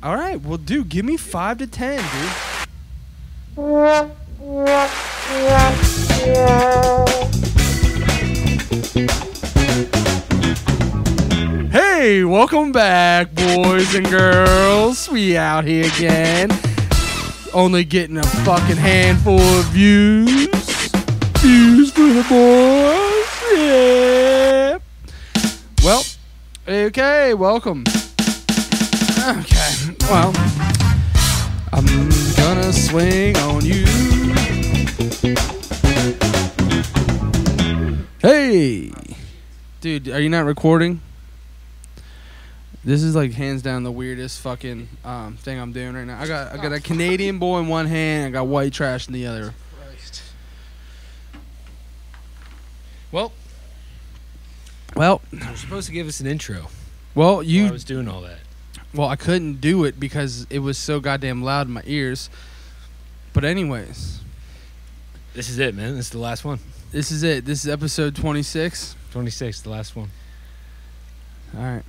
All right. Well, dude, give me 5 to 10, dude. Hey, welcome back, boys and girls. We out here again. Only getting a fucking handful of views. Views for the boys. Yeah. Well, okay, welcome. Okay, well, I'm gonna swing on you. Hey! Dude, are you not recording? This is like hands down the weirdest fucking thing I'm doing right now. I got a Canadian boy in one hand, I got white trash in the other. Christ. Well, you're supposed to give us an intro. Well, I was doing all that. Well, I couldn't do it because it was so goddamn loud in my ears. But anyways, this is it, man. This is the last one. This is it. This is episode 26. 26, the last one. All right.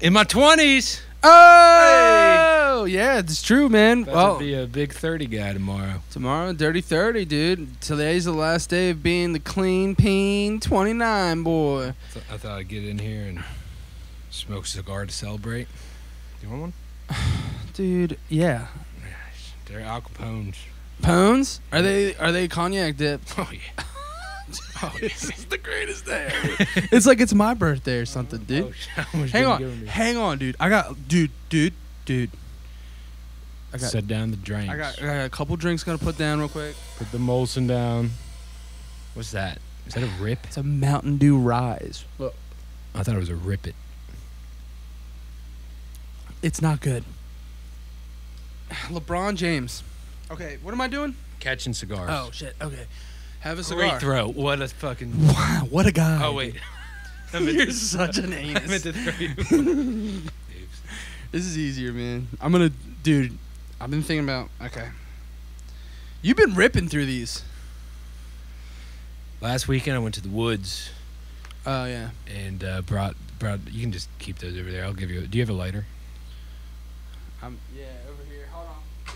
In my 20s. Oh, hey. Yeah, it's true, man. About to be a big 30 guy tomorrow. Tomorrow, dirty 30, dude. Today's the last day of being the clean peen 29 boy. I thought I'd get in here and smoke a cigar to celebrate. Do you want one? Dude, yeah. They're Al Capones. Pones? Are they cognac dipped? Oh, yeah. Oh, yeah. This is the greatest day ever. It's like it's my birthday or something, dude. Oh, hang on, dude. I got, dude. I got, set down the drinks. I got a couple drinks gonna put down real quick. Put the Molson down. What's that? Is that a rip? It's a Mountain Dew Rise. Look. I thought it was a rip it. It's not good. LeBron James. Okay, what am I doing? Catching cigars. Oh, shit. Okay. Have a cigar. Great throw. What a fucking... Wow, what a guy. Oh, wait. You're such an anus. I meant to throw you. This is easier, man. I'm going to... Dude, I've been thinking about... Okay. You've been ripping through these. Last weekend, I went to the woods. Oh, yeah. And brought... You can just keep those over there. I'll give you... Do you have a lighter? Yeah, over here. Hold on.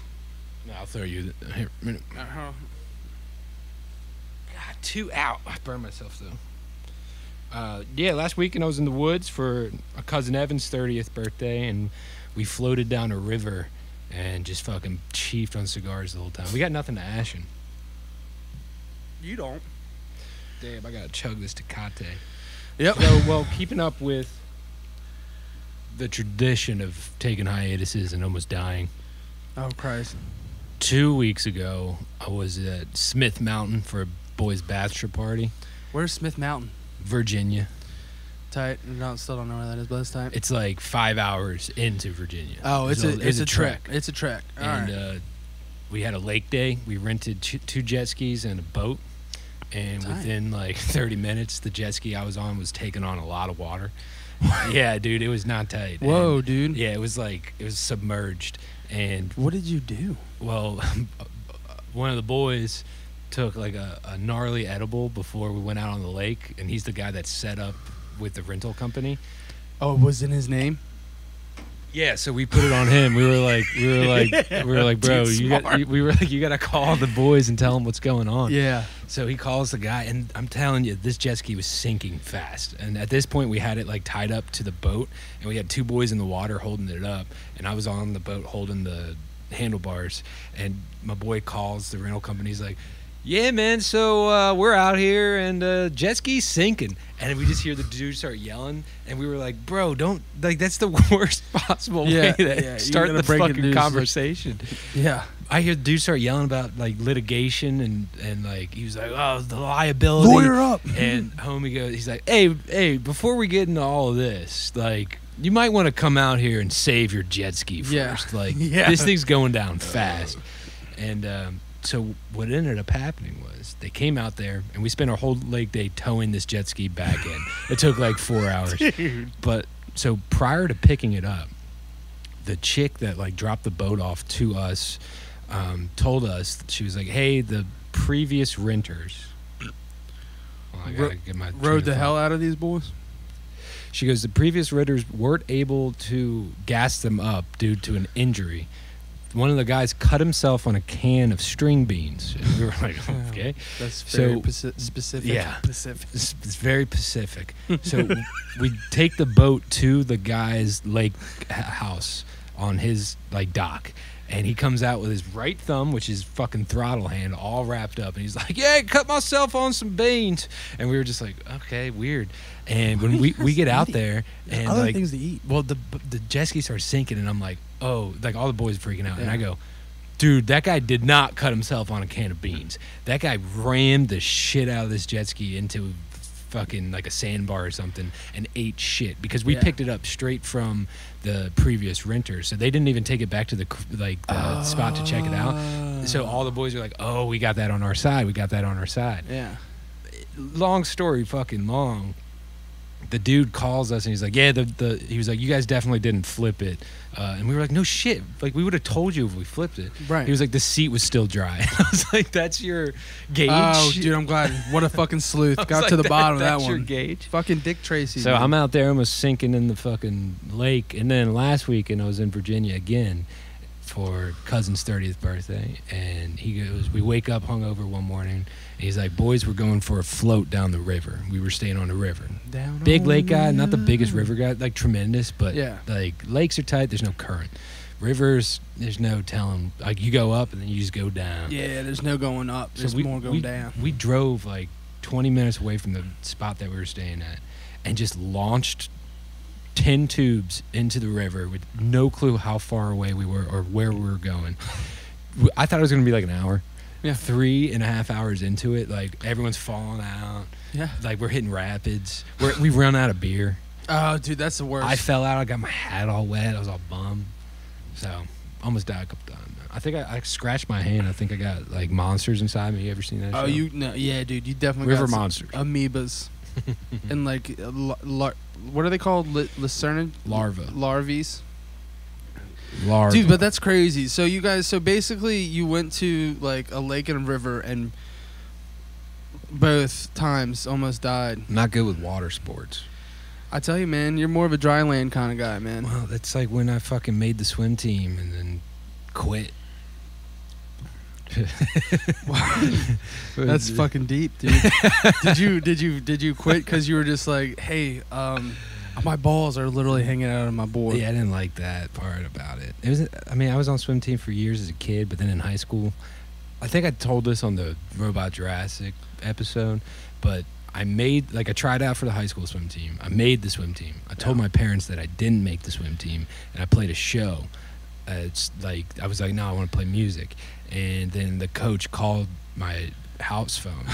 No, I'll throw you here a minute. Hold on. God, 2 out. I burned myself though. Yeah, last weekend I was in the woods for a cousin Evan's 30th birthday, and we floated down a river and just fucking chiefed on cigars the whole time. We got nothing to ashen. You don't. Damn, I gotta chug this Tecate. Yep. So, well, keeping up with the tradition of taking hiatuses and almost dying. Oh, Christ. 2 weeks ago, I was at Smith Mountain for a boys' bachelor party. Where's Smith Mountain? Virginia. Tight. I still don't know where that is, but it's tight. It's like 5 hours into Virginia. Oh, it's a trek. It's a trek. And we had a lake day. We rented two jet skis and a boat. And tight. Within like 30 minutes, the jet ski I was on was taking on a lot of water. Yeah, dude, it was not tight. Whoa, and, dude. Yeah, it was submerged. And what did you do? Well, one of the boys took like a gnarly edible before we went out on the lake, and he's the guy that's set up with the rental company. Oh, it was in his name? Yeah, so we put it on him. We were like, bro, dude, you gotta call the boys and tell them what's going on. Yeah. So he calls the guy, and I'm telling you, this jet ski was sinking fast. And at this point, we had it like tied up to the boat, and we had two boys in the water holding it up, and I was on the boat holding the handlebars. And my boy calls the rental company. He's like, "Yeah, man. So we're out here, and jet ski's sinking." And we just hear the dude start yelling, and we were like, "Bro, don't like that's the worst possible way to start the fucking conversation." Yeah, I hear the dude start yelling about like litigation, and like he was like, "Oh, the liability." Lawyer up. And homie goes, he's like, "Hey, before we get into all of this, like, you might want to come out here and save your jet ski first. Yeah. Like, this thing's going down fast." And so what ended up happening was they came out there, and we spent our whole lake day towing this jet ski back in. It took like 4 hours. Dude. But so prior to picking it up, the chick that like dropped the boat off to us told us that she was like, "Hey, the previous renters." Well, I gotta get my rode the hell out of these boys. She goes, the previous Ritters weren't able to gas them up due to an injury. One of the guys cut himself on a can of string beans. And we were like, okay. That's very specific. Yeah. Pacific. It's very Pacific. So we take the boat to the guy's lake house on his like dock. And he comes out with his right thumb, which is fucking throttle hand, all wrapped up. And he's like, yeah, cut myself on some beans. And we were just like, okay, weird. And when we get out there. And other like, things to eat. Well, the jet ski starts sinking, and I'm like, oh, like all the boys are freaking out. Yeah. And I go, dude, that guy did not cut himself on a can of beans. That guy rammed the shit out of this jet ski into fucking like a sandbar or something and ate shit, because we picked it up straight from the previous renter, so they didn't even take it back to the like the spot to check it out. So all the boys are like, oh, we got that on our side, we got that on our side. Yeah, long story fucking long, the dude calls us and he's like, yeah, he was like, you guys definitely didn't flip it. And we were like, no shit, like we would have told you if we flipped it. Right. He was like, the seat was still dry. And I was like, that's your gauge? Oh, dude, I'm glad. What a fucking sleuth. Got like, to the bottom of that one. That's your gauge? Fucking Dick Tracy. So dude, I'm out there almost sinking in the fucking lake. And then last weekend I was in Virginia again for cousin's 30th birthday, and he goes, we wake up hungover one morning, and he's like, boys, we're going for a float down the river. We were staying on the river. Down big lake guy, not the biggest river guy, like tremendous, but yeah, like lakes are tight, there's no current. Rivers, there's no telling, like you go up and then you just go down. Yeah, there's no going up, there's more going down. We drove like 20 minutes away from the spot that we were staying at and just launched 10 tubes into the river with no clue how far away we were or where we were going. I thought it was going to be like an hour. Yeah. 3.5 hours into it, like everyone's falling out. Yeah. Like we're hitting rapids. We've run out of beer. Oh, dude, that's the worst. I fell out. I got my hat all wet. I was all bummed. So almost died a couple times. I think I scratched my hand. I think I got like monsters inside me. You ever seen that? Oh, show? You know, yeah, dude, you definitely river got monsters, amoebas. And like what are they called? Lucerna? Larvae. Dude, but that's crazy. So you guys, so basically you went to like a lake and a river, and both times almost died. Not good with water sports, I tell you, man. You're more of a dry land kind of guy, man. Well, that's like when I fucking made the swim team and then quit. That's fucking deep, dude. Did you quit because you were just like, hey, my balls are literally hanging out of my board? Yeah, I didn't like that part about it. It was, I mean, I was on swim team for years as a kid, but then in high school, I think I told this on the Robot Jurassic episode, but I made, like, I tried out for the high school swim team. I made the swim team. I told my parents that I didn't make the swim team, and I played a show. It's like, I was like, no, I want to play music. And then the coach called my house phone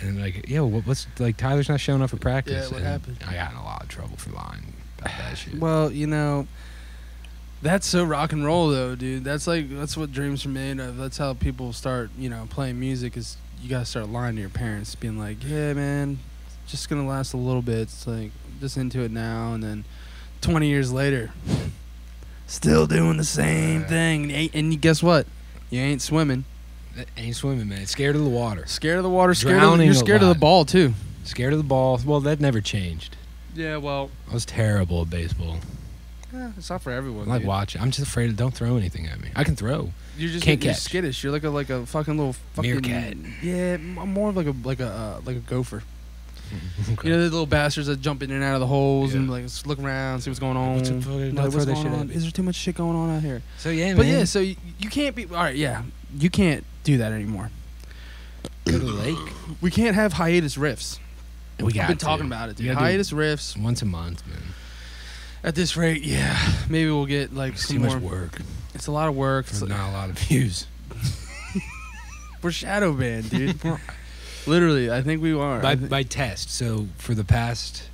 and like, yo, what's, like, Tyler's not showing up for practice. Yeah, what happened? I got in a lot of trouble for lying about that shit. Well, you know, that's so rock and roll though, dude. That's like, that's what dreams are made of. That's how people start, you know, playing music, is you gotta start lying to your parents, being like, yeah, man, it's just gonna last a little bit. It's like, just into it now. And then 20 years later, still doing the same thing. And guess what? You ain't swimming. It ain't swimming, man. It's scared of the water. Scared of the water. Drowning. You're scared of the ball, too. Scared of the ball. Well, that never changed. Yeah, well, I was terrible at baseball. Yeah, it's not for everyone. I like watching. I'm just afraid of, don't throw anything at me. I can throw. You just can't catch. You're skittish. You're like a fucking little fucking meerkat. Yeah, I'm more of like a gopher. Okay. You know, the little bastards that jump in and out of the holes and like look around, see what's going on. What's going on? Is there too much shit going on out here? So yeah, man. But yeah, so you can't be. All right, yeah, you can't do that anymore. Go to the lake. We can't have hiatus riffs. We got. I've been talking about it, dude. Hiatus riffs once a month, man. At this rate, yeah, maybe we'll get like some more. Too much work. It's a lot of work. It's not a lot of views. We're shadow banned, dude. Literally, I think we are. By test. So for the past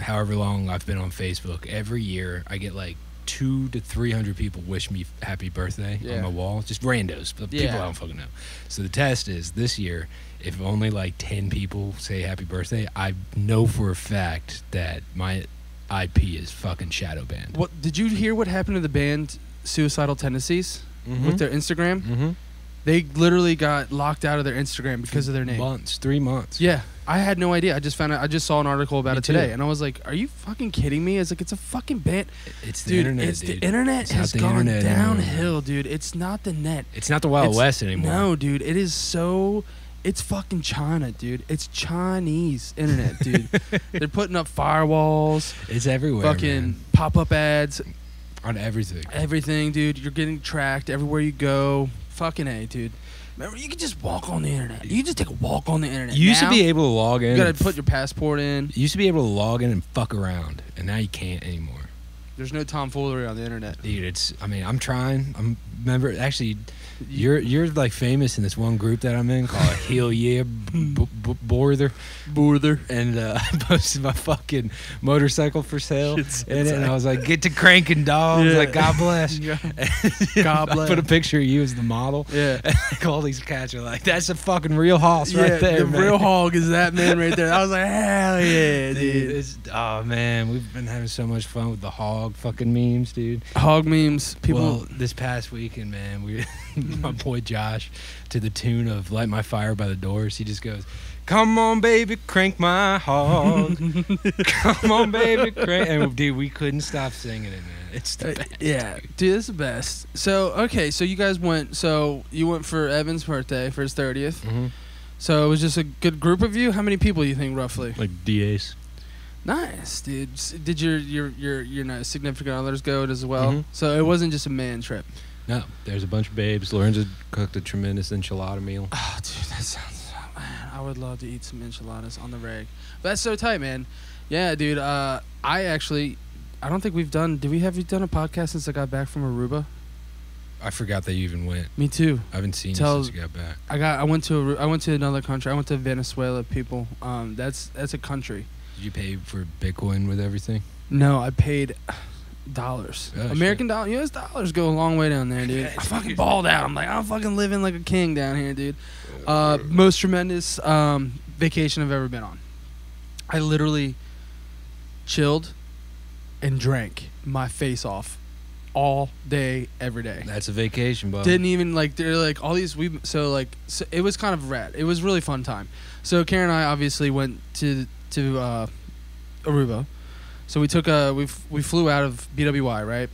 however long I've been on Facebook, every year I get like 200 to 300 people wish me happy birthday on my wall. Just randos. People I don't fucking know. So the test is this year, if only like 10 people say happy birthday, I know for a fact that my IP is fucking shadow banned. What, did you hear what happened to the band Suicidal Tendencies with their Instagram? They literally got locked out of their Instagram because of their name. 3 months. Yeah. I had no idea. I just found out. I just saw an article about it today, and I was like, "Are you fucking kidding me?" It's like it's a fucking bit. It's the internet. It's the internet has gone downhill, dude. It's not the net. It's not the Wild West anymore. No, dude. It is so. It's fucking China, dude. It's Chinese internet, dude. They're putting up firewalls. It's everywhere. Fucking pop-up ads on everything. Everything, dude. You're getting tracked everywhere you go. Fucking A, dude. Remember, you could just walk on the internet. You could just take a walk on the internet. You used to be able to log in. You gotta put your passport in. You used to be able to log in and fuck around, and now you can't anymore. There's no tomfoolery on the internet, dude. It's. I mean, I'm trying. I'm remember actually. You're like famous in this one group that I'm in called Heel Yeah Borther, and I posted my fucking motorcycle for sale in it, and I was like, "Get to cranking, dogs!" Yeah. Like, God bless. Yeah. God bless. I put a picture of you as the model. Yeah, and like, all these cats are like, "That's a fucking real hoss right there." The real hog is that man right there. I was like, hell yeah, dude. Oh man, we've been having so much fun with the hog fucking memes, dude. Hog memes, people. Well, this past weekend, man, we. My boy Josh, to the tune of Light My Fire by the Doors, he just goes, "Come on, baby, crank my hog. Come on, baby, crank." And dude, we couldn't stop singing it, man. It's the best. Yeah, dude, it's the best. So, okay, so you guys went, so you went for Evan's birthday, for his 30th. Mm-hmm. So it was just a good group of you? How many people do you think, roughly? Like DAs. Nice, dude. Did your significant others go as well? Mm-hmm. So it wasn't just a man trip. No, there's a bunch of babes. Lorenzo cooked a tremendous enchilada meal. Oh, dude, that sounds... Man, I would love to eat some enchiladas on the reg. But that's so tight, man. Yeah, dude, I actually... I don't think we've done... Have you done a podcast since I got back from Aruba? I forgot that you even went. Me too. I haven't seen you since you got back. I went to another country. I went to Venezuela, people. That's a country. Did you pay for Bitcoin with everything? No, I paid... dollars. Oh, American dollars. US dollars go a long way down there, dude. I fucking balled out. I'm like, I'm fucking living like a king down here, dude. Most tremendous vacation I've ever been on. I literally chilled and drank my face off all day, every day. That's a vacation, bud. Didn't even like, they're like all these, we, so like, so it was kind of rad. It was really fun time. So Karen and I obviously went to Aruba. So we took a we flew out of BWI, right?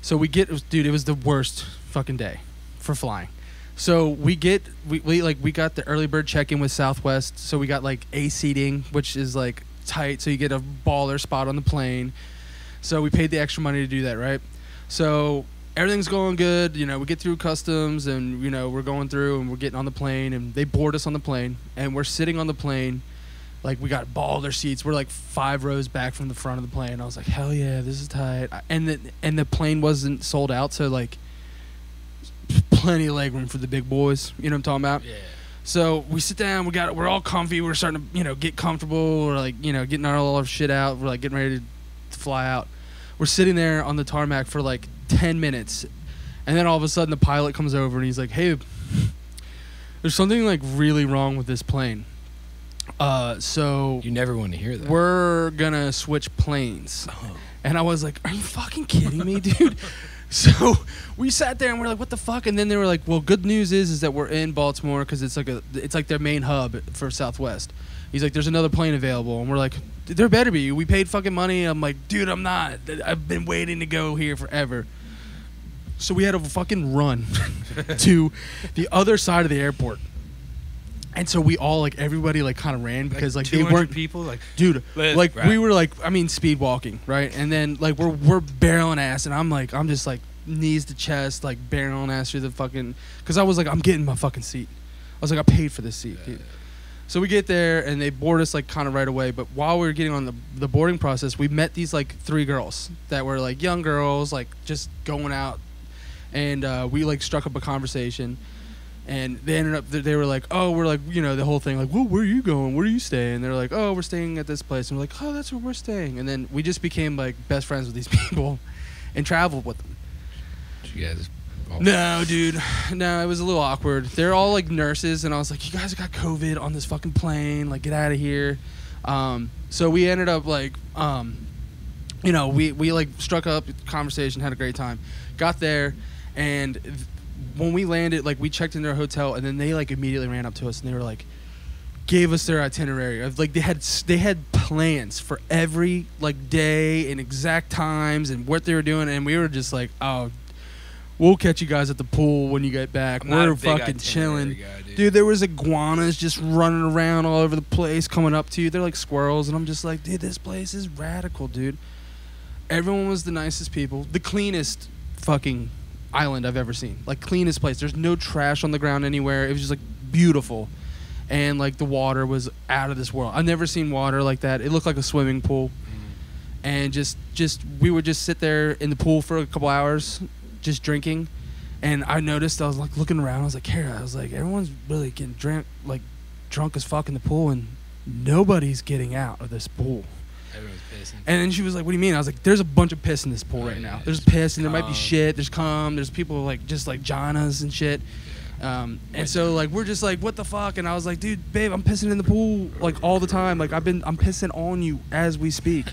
So we get, dude, it was the worst fucking day for flying. So we get we got the early bird check-in with Southwest, so we got like A seating, which is like tight, so you get a baller spot on the plane. So we paid the extra money to do that, right? So everything's going good, you know, we get through customs and you know, we're going through and we're getting on the plane and they board us on the plane and we're sitting on the plane. Like, we got baller seats. We're, like, 5 rows back from the front of the plane. I was like, hell yeah, this is tight. And the plane wasn't sold out, so, like, plenty of leg room for the big boys. You know what I'm talking about? Yeah. So we sit down. We're all comfy. We're starting to, you know, get comfortable. We're, like, you know, getting all our shit out. We're, like, getting ready to fly out. We're sitting there on the tarmac for, like, 10 minutes. And then all of a sudden the pilot comes over, and he's like, hey, there's something, like, really wrong with this plane. So you never want to hear that. We're gonna switch planes. Oh. And I was like, are you fucking kidding me, dude? So we sat there and we're like, what the fuck? And then they were like, well, good news is that we're in Baltimore because it's like their main hub for Southwest. He's like, there's another plane available. And we're like, there better be. We paid fucking money. I'm like, dude, I'm not. I've been waiting to go here forever. So we had to fucking run to the other side of the airport. And so we all, like, everybody, like, kind of ran because, like, they weren't people, like, dude, like, we were, like, I mean, speed walking, right? And then, like, we're barreling ass, and I'm just, like, knees to chest, like, barreling ass through the fucking, because I was, like, I'm getting my fucking seat. I was, like, I paid for this seat, dude. So we get there, and they board us, like, kind of right away, but while we were getting on the boarding process, we met these, like, 3 girls that were, like, young girls, like, just going out, and we, like, struck up a conversation. And they ended up, they were like, oh, we're like, you know, the whole thing, like, well, where are you going? Where are you staying? And they're like, oh, we're staying at this place. And we're like, oh, that's where we're staying. And then we just became, like, best friends with these people and traveled with them. Did you guys? No, dude. No, it was a little awkward. They're all, like, nurses. And I was like, you guys got COVID on this fucking plane. Like, get out of here. So we ended up, like, you know, we, like, struck up a conversation, had a great time. Got there, and... when we landed, like, we checked in their hotel, and then they, like, immediately ran up to us, and they were like, gave us their itinerary. Like they had plans for every like day and exact times and what they were doing, and we were just like, oh, we'll catch you guys at the pool when you get back. We're fucking chilling. Dude, there was iguanas just running around all over the place coming up to you. They're like squirrels, and I'm just like, dude, this place is radical, dude. Everyone was the nicest people. The cleanest fucking island I've ever seen. Like, cleanest place. There's no trash on the ground anywhere. It was just like beautiful. And like the water was out of this world. I've never seen water like that. It looked like a swimming pool. And just we would just sit there in the pool for a couple hours just drinking. And I noticed, I was like looking around, I was like, Kara, I was like, everyone's really getting drunk as fuck in the pool, and nobody's getting out of this pool. Everyone's pissing. And then she was like, what do you mean? I was like, there's a bunch of piss in this pool right now. There's piss, and there might be shit. There's cum. There's people like just like Jonas and shit. Yeah. And so like we're just like, what the fuck? And I was like, dude, babe, I'm pissing in the pool like all the time. Like I'm pissing on you as we speak.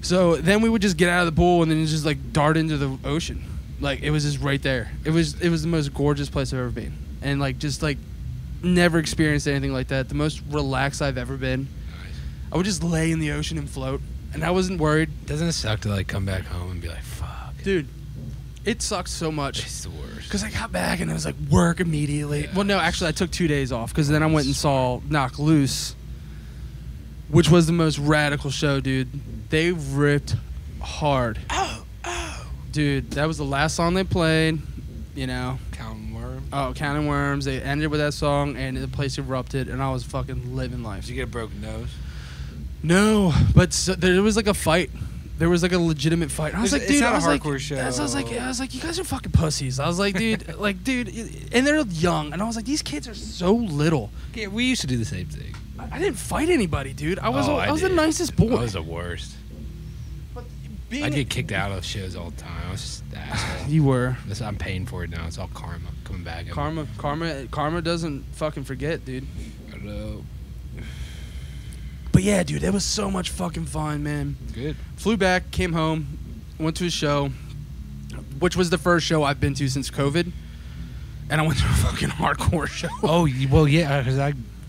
So then we would just get out of the pool and then just like dart into the ocean. Like it was just right there. It was the most gorgeous place I've ever been, and like just like never experienced anything like that. The most relaxed I've ever been. I would just lay in the ocean and float, and I wasn't worried. Doesn't it suck to like come back home and be like, fuck, dude, it sucks so much. It's the worst. Cause I got back and it was like work immediately. Yeah. Well, no, actually I took 2 days off, cause then I went and saw Knock Loose, which was the most radical show, dude. They ripped hard. Oh, dude, that was the last song they played. You know, Counting Worms. Oh, Counting Worms. They ended with that song, and the place erupted, and I was fucking living life. Did you get a broken nose? No, but so, there was like a fight. There was like a legitimate fight. I was like, dude, it's not a hardcore show. I was like, you guys are fucking pussies. I was like, dude, like, dude, and they're young. And I was like, these kids are so little. Yeah, we used to do the same thing. I didn't fight anybody, dude. I was the nicest boy. I was the worst. But I get kicked out of shows all the time. I was just an asshole. You were. I'm paying for it now. It's all karma coming back. Karma doesn't fucking forget, dude. I don't know. But yeah, dude, that was so much fucking fun, man. Good. Flew back, came home, went to a show, which was the first show I've been to since COVID, and I went to a fucking hardcore show. Oh, well, yeah, because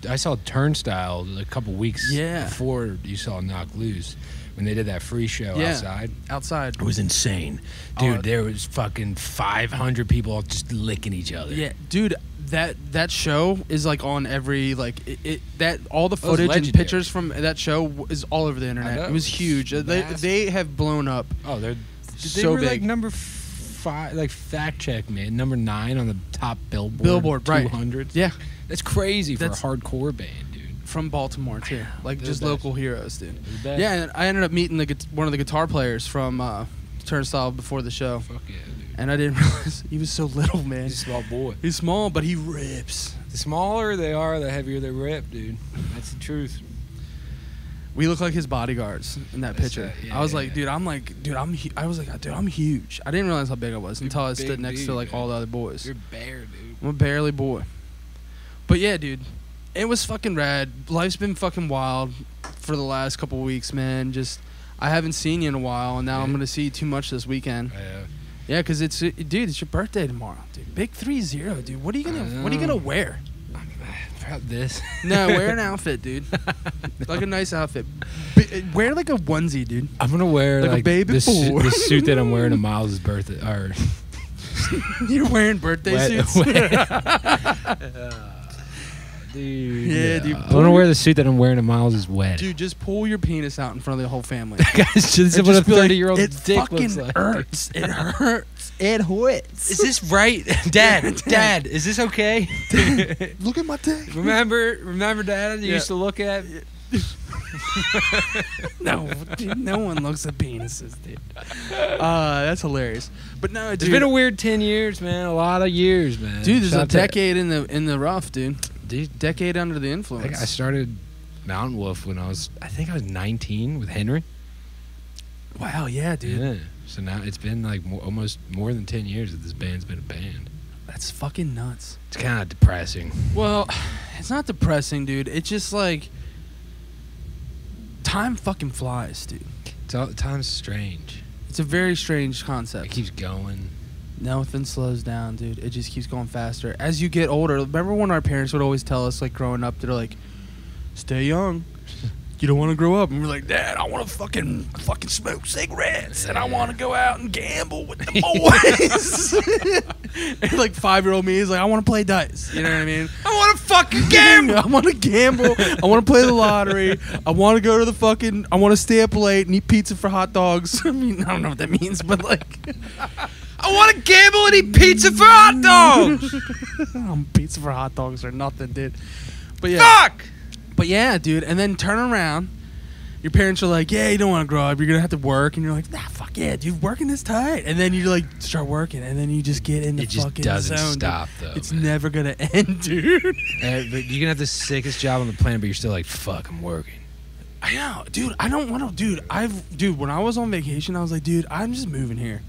I saw Turnstile a couple weeks before you saw Knock Loose when they did that free show outside. Outside. It was insane. Dude, there was fucking 500 people all just licking each other. Yeah, dude. That show is like on every like it that all the footage and pictures from that show is all over the internet. It was huge. They have blown up. Oh, they're so were big. Like number 5, like fact check me, number 9 on the top Billboard 200. Right. Yeah, that's crazy for a hardcore band, dude. From Baltimore too, like they're just the local heroes, dude. Yeah, and I ended up meeting one of the guitar players from Turnstile before the show. Fuck yeah. And I didn't realize he was so little, man. He's a small boy. He's small, but he rips. The smaller they are, the heavier they rip, dude. That's the truth. We look like his bodyguards in that picture. Yeah, I was like, dude, I'm huge. I didn't realize how big I was until I stood next to like all the other boys. You're bare, dude. I'm a barely boy. But yeah, dude, it was fucking rad. Life's been fucking wild for the last couple weeks, man. Just I haven't seen you in a while, and now I'm gonna see you too much this weekend. Yeah, cause it's your birthday tomorrow, dude. Big 3-0, dude. What are you gonna wear? I'm proud this. No, wear an outfit, dude. Like a nice outfit. Wear like a onesie, dude. I'm gonna wear like a baby fool. The suit that I'm wearing to Miles' birthday. You're wearing birthday suits, dude. Yeah, dude. I want to wear the suit that I'm wearing to Miles' wedding. Dude, just pull your penis out in front of the whole family. Guys, just what a 30-year-old dick looks like. It fucking hurts. It hurts. It hurts. Is this right, Dad? Is this okay? Dad, look at my dick. Remember, Dad? You used to look at. No, dude, no one looks at penises, dude. That's hilarious. But no, dude, it's been a weird 10 years, man. A lot of years, man. Dude, there's a decade in the rough, dude. Decade under the influence. I started Mountain Wolf when I think I was 19 with Henry. Wow, yeah, dude. Yeah. So now it's been like almost more than 10 years that this band's been a band. That's fucking nuts. It's kind of depressing. Well, it's not depressing, dude. It's just like time fucking flies, dude. Time's strange. It's a very strange concept. It keeps going. Nothing slows down, dude. It just keeps going faster. As you get older, remember when our parents would always tell us, like, growing up, they're like, stay young. You don't want to grow up. And we're like, Dad, I want to fucking smoke cigarettes. And I want to go out and gamble with the boys. And, like, 5-year-old me is like, I want to play dice. You know what I mean? I want to fucking gamble. I want to gamble. I want to play the lottery. I want to go to the fucking, I want to stay up late and eat pizza for hot dogs. I mean, I don't know what that means, but, like... I want to gamble and eat pizza for hot dogs. Pizza for hot dogs or nothing, dude. But yeah, fuck. But yeah, dude. And then turn around. Your parents are like, "Yeah, you don't want to grow up. You're gonna have to work." And you're like, "Nah, fuck yeah, dude. Working this tight." And then you like start working, and then you just get in the fucking zone. It just doesn't stop, though. It's never gonna end, dude. But you're gonna have the sickest job on the planet, but you're still like, "Fuck, I'm working." I know, dude. I don't want to, dude. When I was on vacation, I was like, dude, I'm just moving here.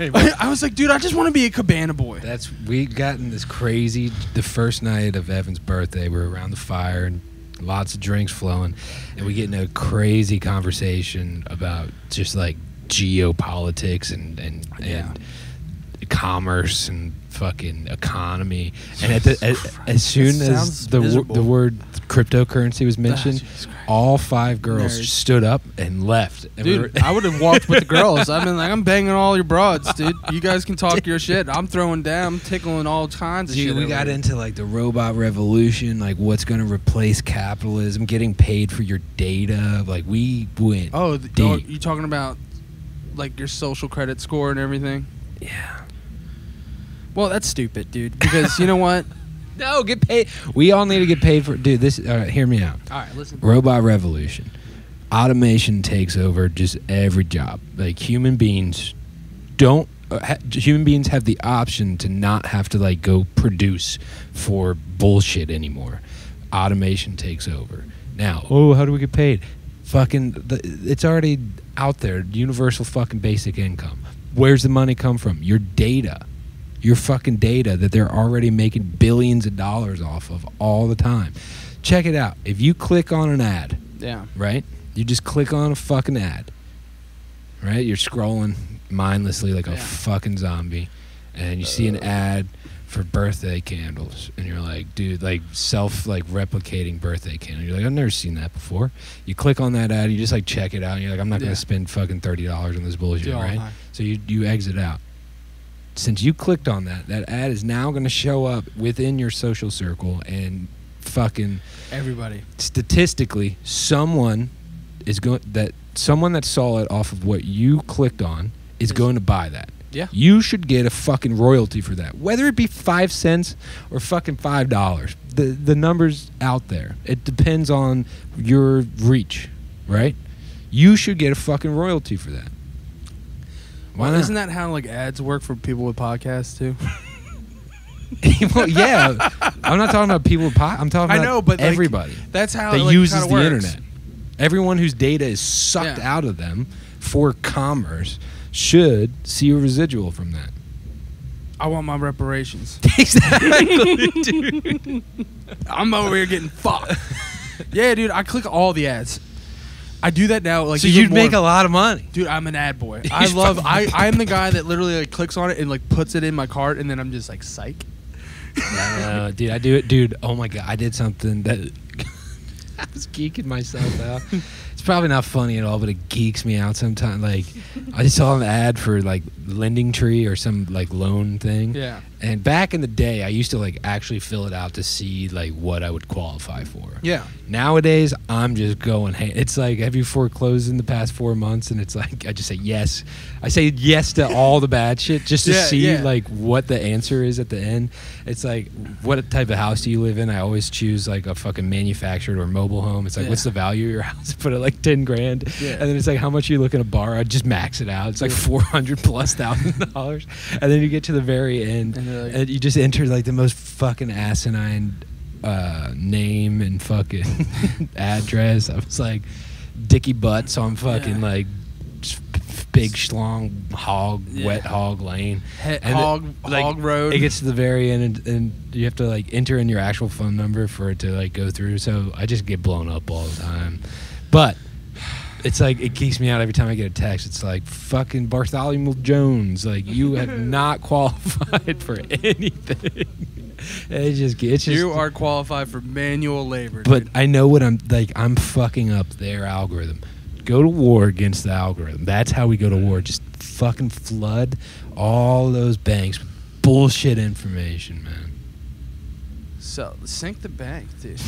I was like, dude, I just want to be a cabana boy. We got in this crazy, the first night of Evan's birthday, we were around the fire and lots of drinks flowing, and we get in a crazy conversation about just like geopolitics and commerce and fucking economy. And as soon as the word cryptocurrency was mentioned, all 5 girls stood up and left. And dude, I would have walked with the girls. I mean, like, I'm banging all your broads, dude. You guys can talk your shit. I'm throwing down. I'm tickling all kinds of shit. Dude, we got into like the robot revolution, like what's going to replace capitalism, getting paid for your data. Like, we went. Oh, you talking about like your social credit score and everything? Yeah. Well, that's stupid, dude, because you know what? No, get paid. We all need to get paid for... Dude, this... All right, hear me out. All right, listen. Robot revolution. Automation takes over just every job. Like, human beings don't... human beings have the option to not have to, like, go produce for bullshit anymore. Automation takes over. Now, how do we get paid? Fucking... it's already out there. Universal fucking basic income. Where's the money come from? Your data. Your fucking data that they're already making billions of dollars off of all the time. Check it out. If you click on an ad, yeah, right? You just click on a fucking ad, right? You're scrolling mindlessly like a fucking zombie, and you see an ad for birthday candles, and you're like, dude, like replicating birthday candle. You're like, I've never seen that before. You click on that ad, you just like check it out, and you're like, I'm not gonna spend fucking $30 on this bullshit, right? So you exit out. Since you clicked on that ad is now going to show up within your social circle, and fucking everybody. Statistically, someone that saw it off of what you clicked on is going to buy that. Yeah. You should get a fucking royalty for that, whether it be 5 cents or fucking $5. The number's out there. It depends on your reach, right? You should get a fucking royalty for that. Why not? Isn't that how like ads work for people with podcasts too? Well, yeah, I'm not talking about people with podcasts. I'm talking about everybody. Like, that's how it uses the internet. Everyone whose data is sucked out of them for commerce should see a residual from that. I want my reparations. Exactly, dude. I'm over here getting fucked. Yeah, dude. I click all the ads. I do that now. Like, so you'd make a lot of money. Dude, I'm an ad boy. I love... I'm the guy that literally like clicks on it and like puts it in my cart, and then I'm just like, psych. Dude, I do it. Dude, oh my God. I did something that... I was geeking myself out. It's probably not funny at all, but it geeks me out sometimes. Like, I saw an ad for like Lending Tree or some like loan thing. Yeah. And back in the day, I used to like actually fill it out to see like what I would qualify for. Yeah. Nowadays, I'm just going, hey, it's like, have you foreclosed in the past 4 months? And it's like, I just say yes. I say yes to all the bad shit just to see like what the answer is at the end. It's like, what type of house do you live in? I always choose like a fucking manufactured or mobile home. It's like, what's the value of your house? Put it like 10 grand. Yeah. And then it's like, how much you looking to borrow? Just max it out. It's like $400+ thousand. And then you get to the very end. And you just enter like the most fucking asinine name and fucking address. I was like Dickie Butts on fucking like Big Schlong Hog, Wet Hog Lane, Hog Road. It gets to the very end, and you have to like enter in your actual phone number for it to like go through. So I just get blown up all the time, but It's like, it geeks me out every time I get a text. It's like, fucking Bartholomew Jones. Like, you have not qualified for anything. It's just you are qualified for manual labor. But dude, I know what I'm like. I'm fucking up their algorithm. Go to war against the algorithm. That's how we go to war. Just fucking flood all those banks with bullshit information, man. So sink the bank, dude.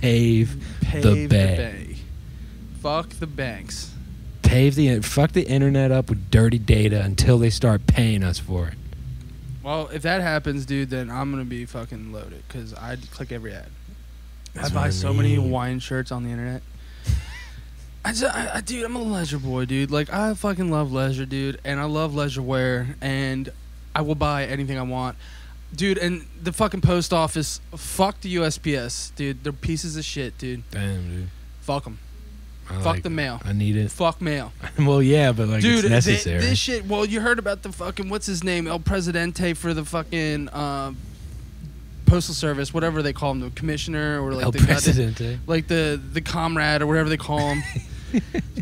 Pave the bank. Fuck the banks. Fuck the internet up with dirty data until they start paying us for it. Well, if that happens, dude, then I'm going to be fucking loaded because I click every ad. That's I buy so many wine shirts on the internet. Dude, I'm a leisure boy, dude. Like, I fucking love leisure, dude, and I love leisure wear, and I will buy anything I want. Dude, and the fucking post office, fuck the USPS, dude. They're pieces of shit, dude. Damn, dude. Fuck them. Fuck the mail. I need it. Fuck mail. Well, yeah, but like, dude, it's necessary. This shit. Well, you heard about the fucking what's his name, El Presidente for the fucking postal service, whatever they call him, the commissioner or like El Presidente, like the comrade or whatever they call him.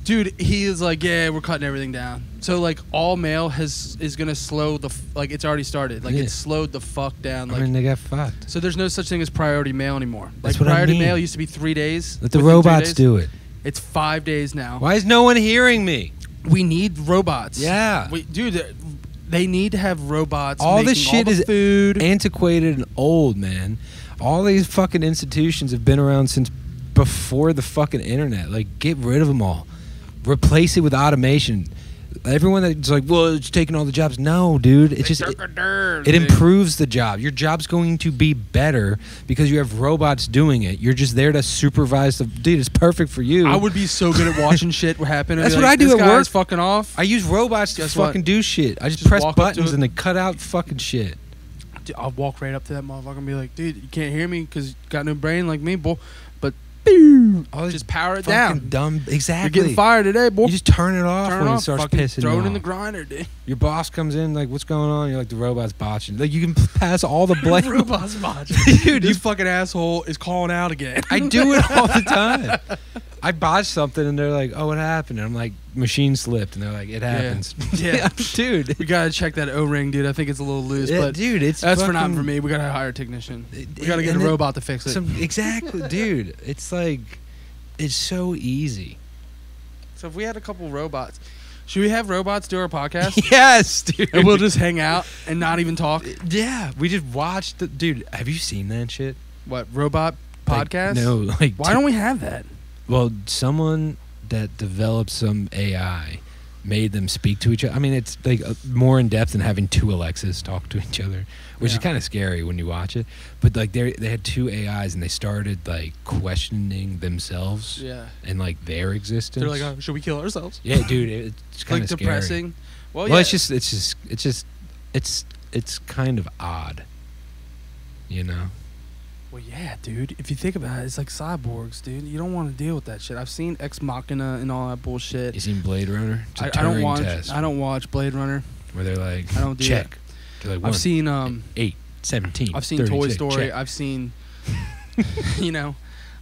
Dude, he is like, yeah, we're cutting everything down. So like, all mail is gonna slow the like it's already started. Like, yeah, it slowed the fuck down. Like, I mean, they got fucked. So there's no such thing as priority mail anymore. Like, priority mail used to be 3 days. Let the robots do it. It's 5 days now. Why is no one hearing me? We need robots. Yeah. Dude, they need to have robots. All this shit is food. Antiquated and old, man. All these fucking institutions have been around since before the fucking internet. Like, get rid of them all. Replace it with automation. Everyone that's like, well, it's taking all the jobs. No, dude. It's just, it improves the job. Your job's going to be better because you have robots doing it. You're just there to supervise the... Dude, it's perfect for you. I would be so good at watching shit happen. That's what I do at work. This guy's fucking off. I use robots to fucking do shit. I just press buttons and they cut out fucking shit. Dude, I'll walk right up to that motherfucker and be like, dude, you can't hear me because you got no brain like me, boy. But... just power it down. Dumb. Exactly. You're getting fired today, boy. You just turn it off when it starts pissing you off. Throw it in the grinder, dude. Your boss comes in like, what's going on? You're like, the robot's botching. Like, you can pass all the blame. Robot's botching. Dude, this fucking asshole is calling out again. I do it all the time. I botch something and they're like, oh, what happened? And I'm like, machine slipped. And they're like, it happens. Yeah, yeah. Dude, we gotta check that O-ring, dude. I think it's a little loose, but dude, that's fucking, not for me. We gotta hire a technician. We gotta get a robot to fix it. Exactly, dude. It's like, it's so easy. So if we had a couple robots, should we have robots do our podcast? Yes, dude. And we'll just hang out and not even talk. Yeah, we just watched. Dude, have you seen that shit? What, robot podcast? Like, no, like, why don't we have that? Well, someone that developed some AI made them speak to each other. I mean, it's like more in depth than having two Alexas talk to each other, which is kind of scary when you watch it. But like, they had two AIs and they started like questioning themselves and like their existence. They're like, oh, should we kill ourselves? Yeah, dude, it's kind of like depressing. Scary. Well, yeah, it's kind of odd, you know. Well, yeah, dude. If you think about it, it's like cyborgs, dude. You don't want to deal with that shit. I've seen Ex Machina and all that bullshit. You seen Blade Runner? It's a Turing test. I don't watch Blade Runner. Where they're like, I don't do check. Like, I've seen 8, 17. I've seen 30, Toy Story. Check. I've seen, you know,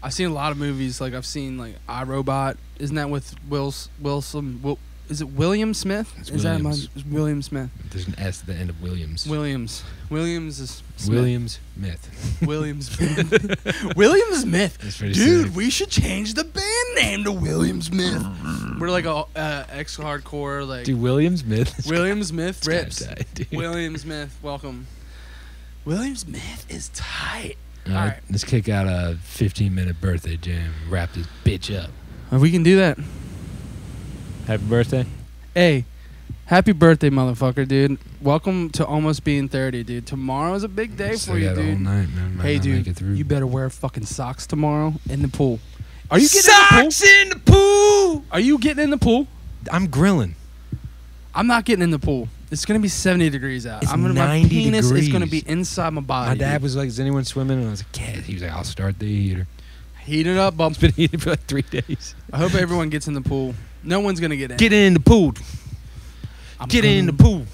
I've seen a lot of movies. Like, I've seen like iRobot. Isn't that with is it William Smith? William Smith. There's an S at the end of Williams. Williams is Smith. Williams Myth. Williams Myth. Williams Myth. Dude, silly. We should change the band name to Williams Myth. We're like a ex-hardcore like. Dude, Williams Myth. Williams Myth rips. Die, Williams Myth, welcome. Williams Myth is tight. All right. Let's kick out a 15-minute birthday jam. Wrap this bitch up. We can do that. Happy birthday. Hey, happy birthday, motherfucker, dude. Welcome to almost being 30, dude. Tomorrow's a big day for you, dude. All night, man. Hey, dude, you better wear fucking socks tomorrow in the pool. Are you getting socks in the pool? Are you getting in the pool? I'm grilling. I'm not getting in the pool. It's going to be 70 degrees out. It's 90 degrees. My penis is going to be inside my body. My dad was like, is anyone swimming? And I was like, yeah. He was like, I'll start the heater. Heat it up, bump. It's been heated for like 3 days. I hope everyone gets in the pool. No one's going to get in. Get in the pool. Get in the pool.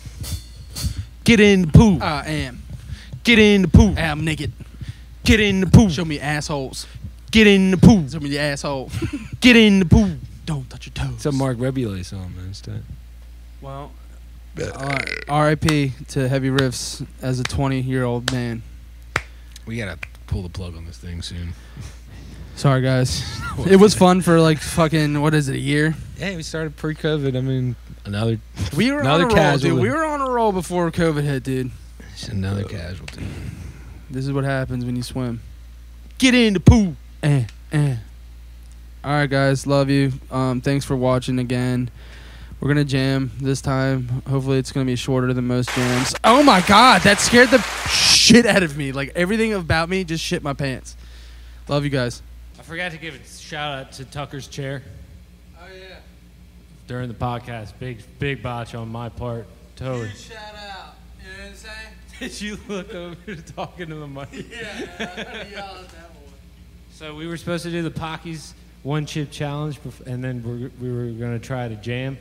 Get in the pool. I am. Get in the pool. I'm naked. Get in the pool. Show me assholes. Get in the pool. Show me the asshole. Get in the pool. Don't touch your toes. It's a Mark Rebulais song, man. It's that. Well, R.I.P. to Heavy Riffs as a 20-year-old man. We gotta pull the plug on this thing soon. Sorry, guys. It was fun for like fucking, what is it, a year? Hey, we started pre-COVID. I mean, another casualty. Dude, we were on a roll before COVID hit, dude. It's another casualty. This is what happens when you swim. Get in the pool. All right, guys. Love you. Thanks for watching again. We're going to jam this time. Hopefully, it's going to be shorter than most jams. Oh, my God. That scared the shit out of me. Like, everything about me just shit my pants. Love you guys. I forgot to give a shout-out to Tucker's chair. Oh, yeah. During the podcast. Big botch on my part. Totally. Huge shout-out. You know what I'm saying? Did you look over talking to the mic? Yeah. I heard y'all at that one. So, we were supposed to do the Pocky's One Chip Challenge, and then we were going to try to jam.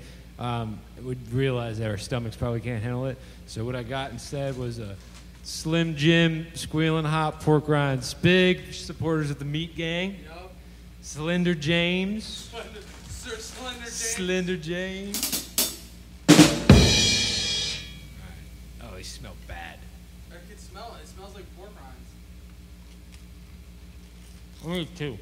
We realized that our stomachs probably can't handle it. So what I got instead was a Slim Jim, Squealin' Hot, Pork Rinds, big supporters of the Meat Gang. Yep. Slender James. Slender James. All right. Oh, they smell bad. I can smell it. It smells like pork rinds. I need two.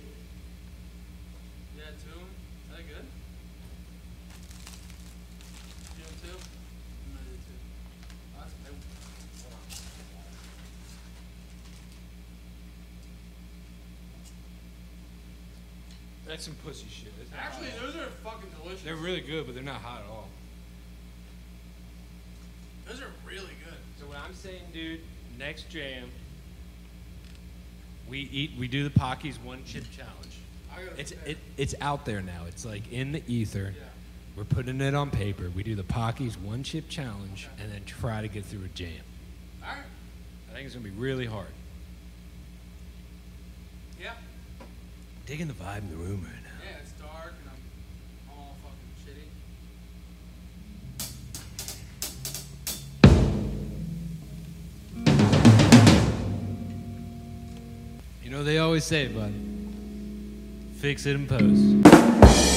That's some pussy shit. Actually, those are fucking delicious. They're really good, but they're not hot at all. Those are really good. So what I'm saying, dude, next jam, we do the Pocky's One Chip Challenge. It's out there now. It's like in the ether. Yeah. We're putting it on paper. We do the Pocky's One Chip Challenge, okay, and then try to get through a jam. All right. I think it's gonna be really hard. Yeah. Digging the vibe in the room right now. Yeah, it's dark and I'm all fucking shitty. You know, they always say, buddy, fix it in post.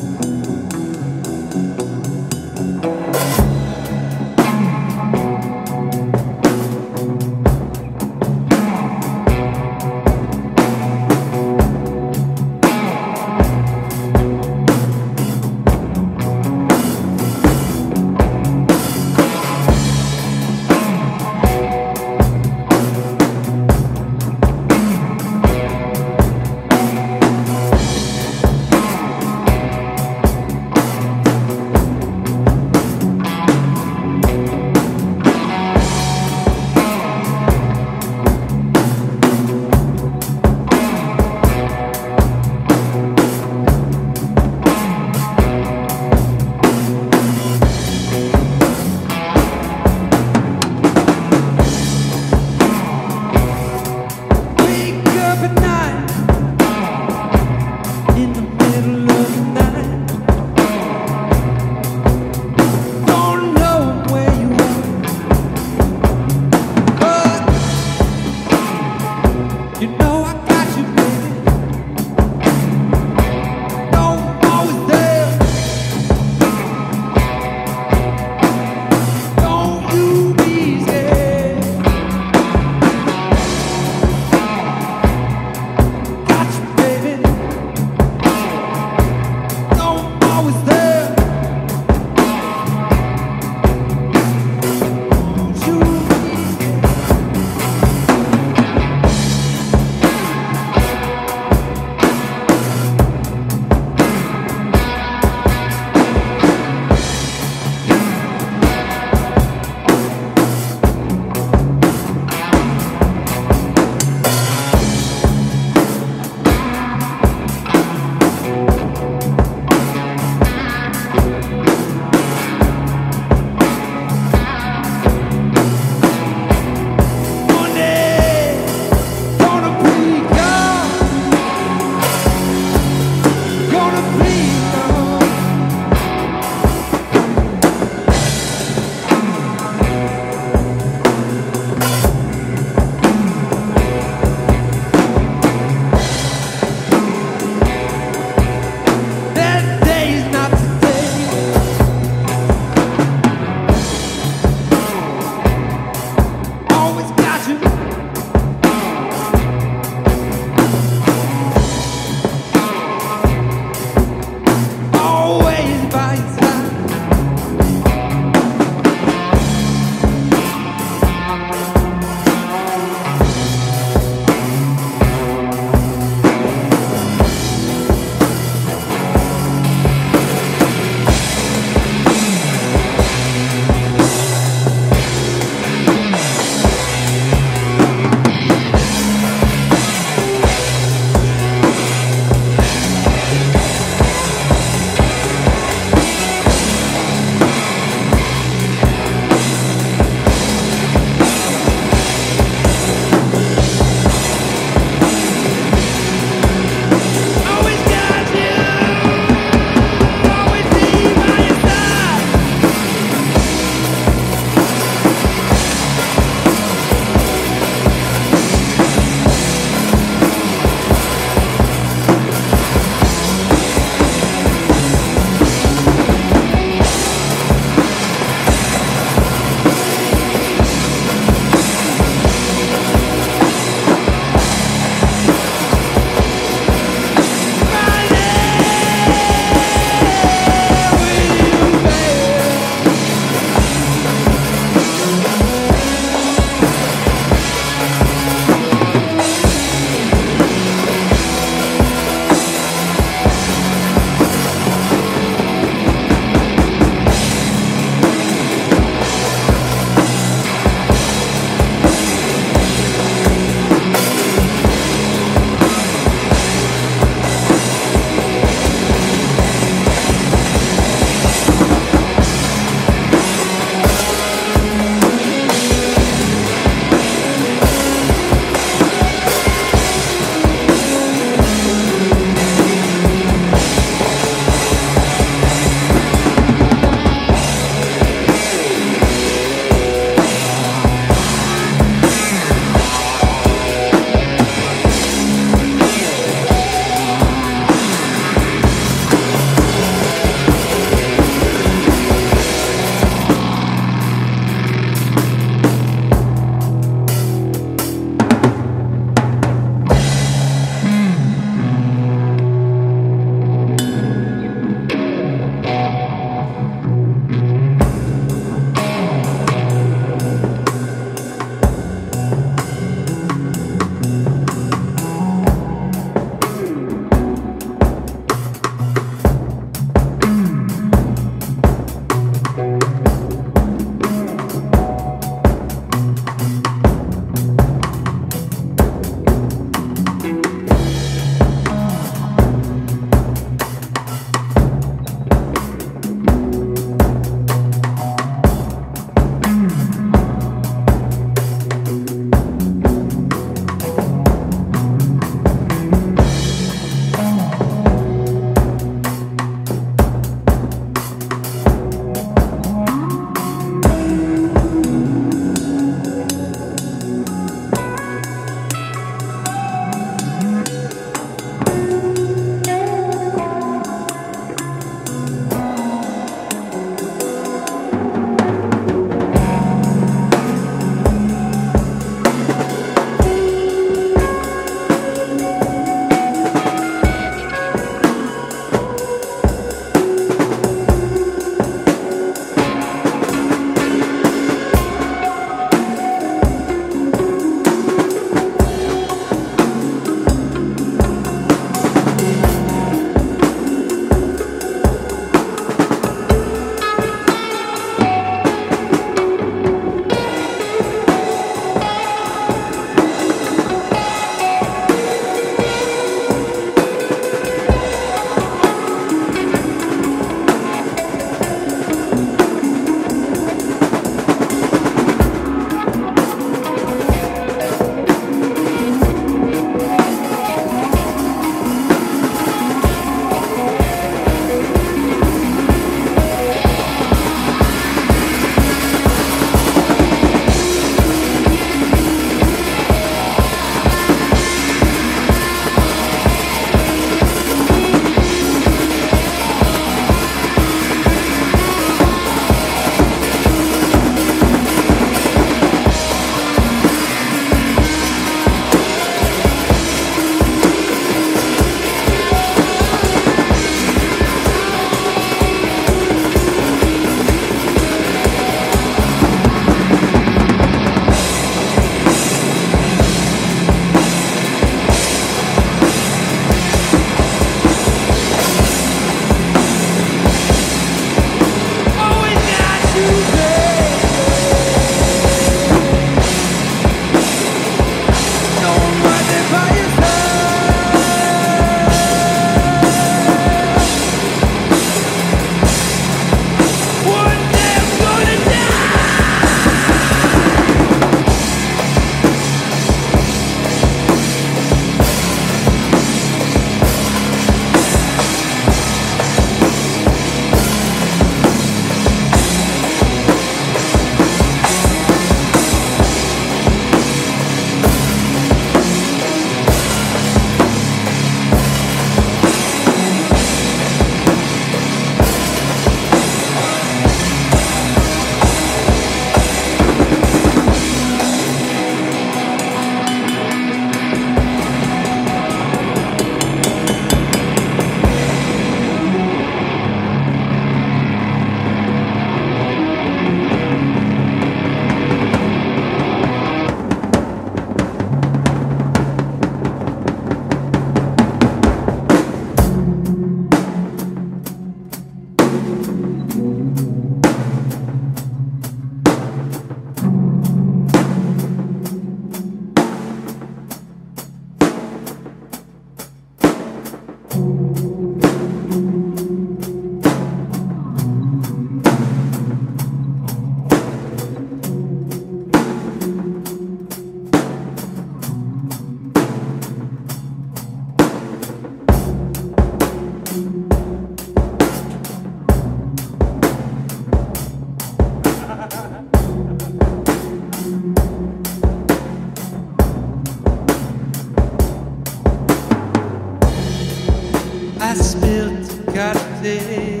I spilled Tecate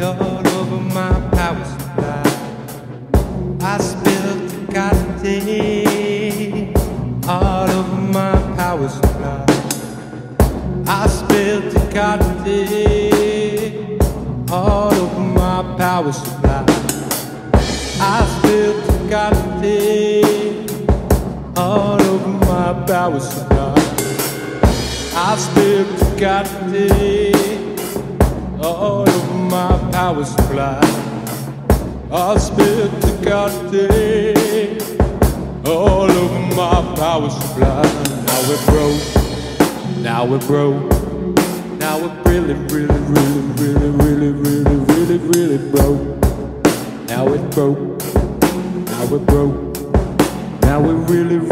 all over my power supply. I spilled Tecate all over my power supply. I spilled Tecate all over my power supply. I spilled Tecate all over my power supply. I spilled Tecate all over my power supply. I spilled Tecate all over my power supply. Now we're broke, now we're broke, now we're really broke. Now we're broke, now we're broke, now we're really broke.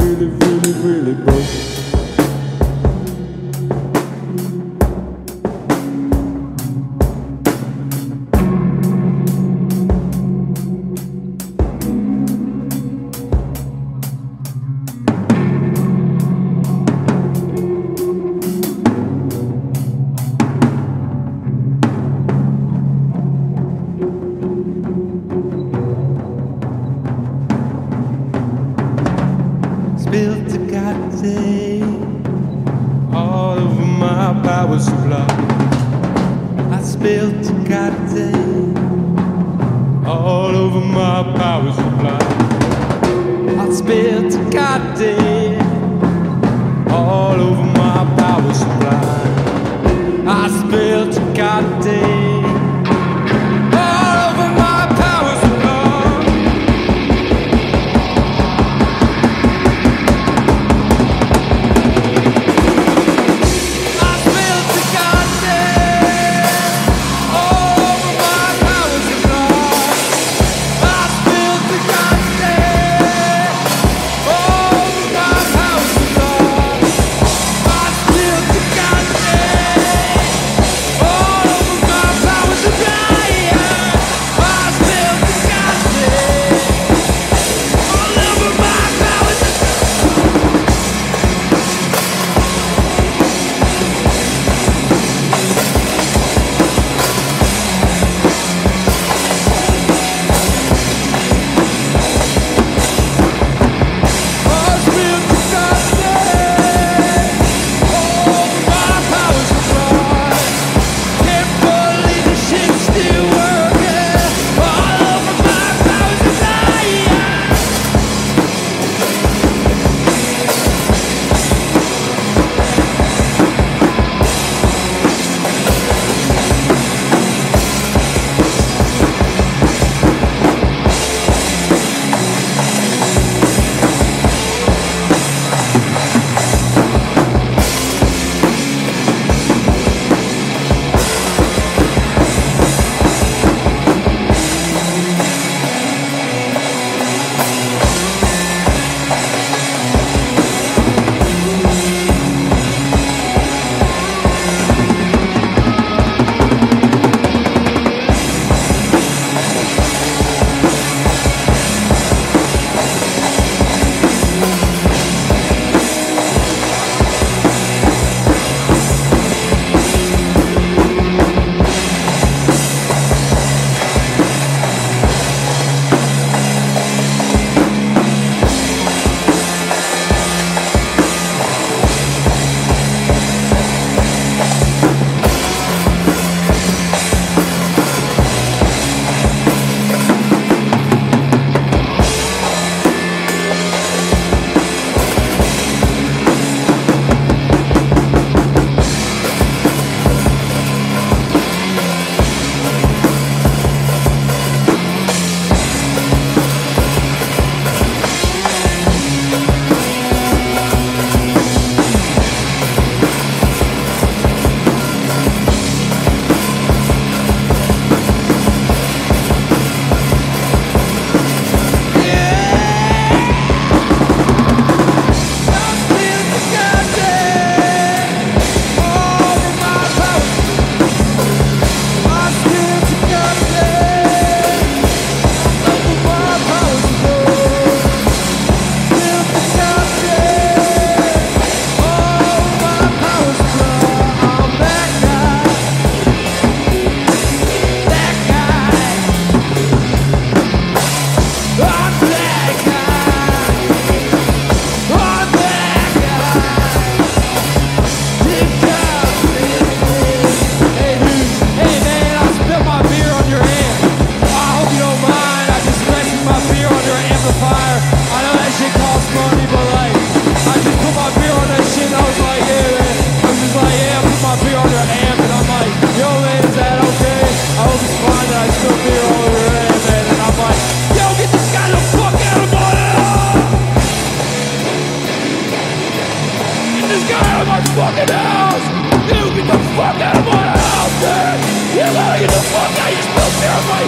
fucking house. You get the fuck out of my house, man. You gotta get the fuck out. You still tear up my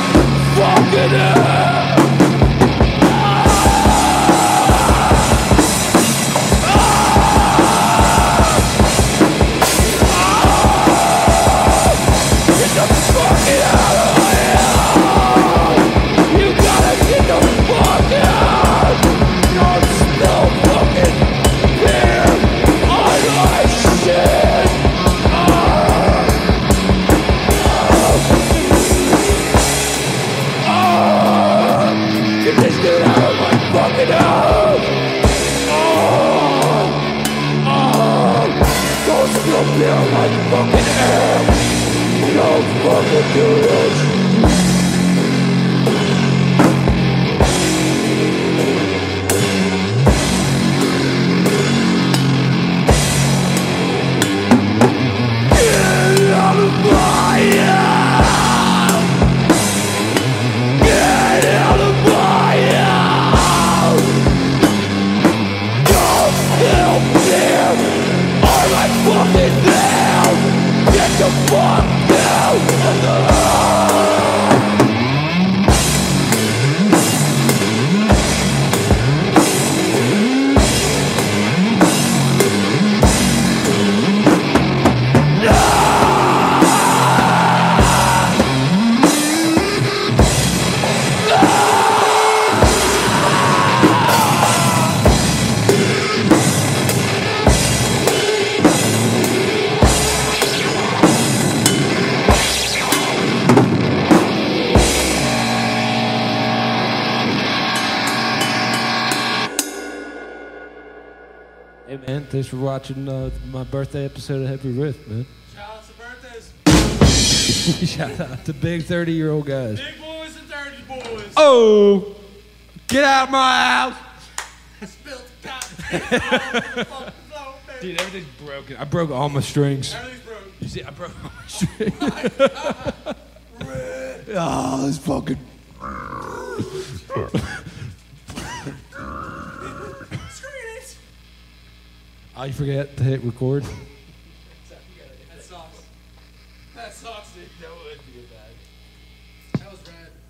fucking house. Thanks for watching my birthday episode of Heavy Riff, man. Shout out to birthdays. Shout out to big 30-year-old guys. Big boys and 30 boys. Oh, get out of my house. I spilled the cotton. Dude, everything's broken. I broke all my strings. Everything's broken. You see, I broke all my strings. Oh, oh, this fucking... I forget to hit record. That sucks. That sucks, dude. That would be a bad. That was rad.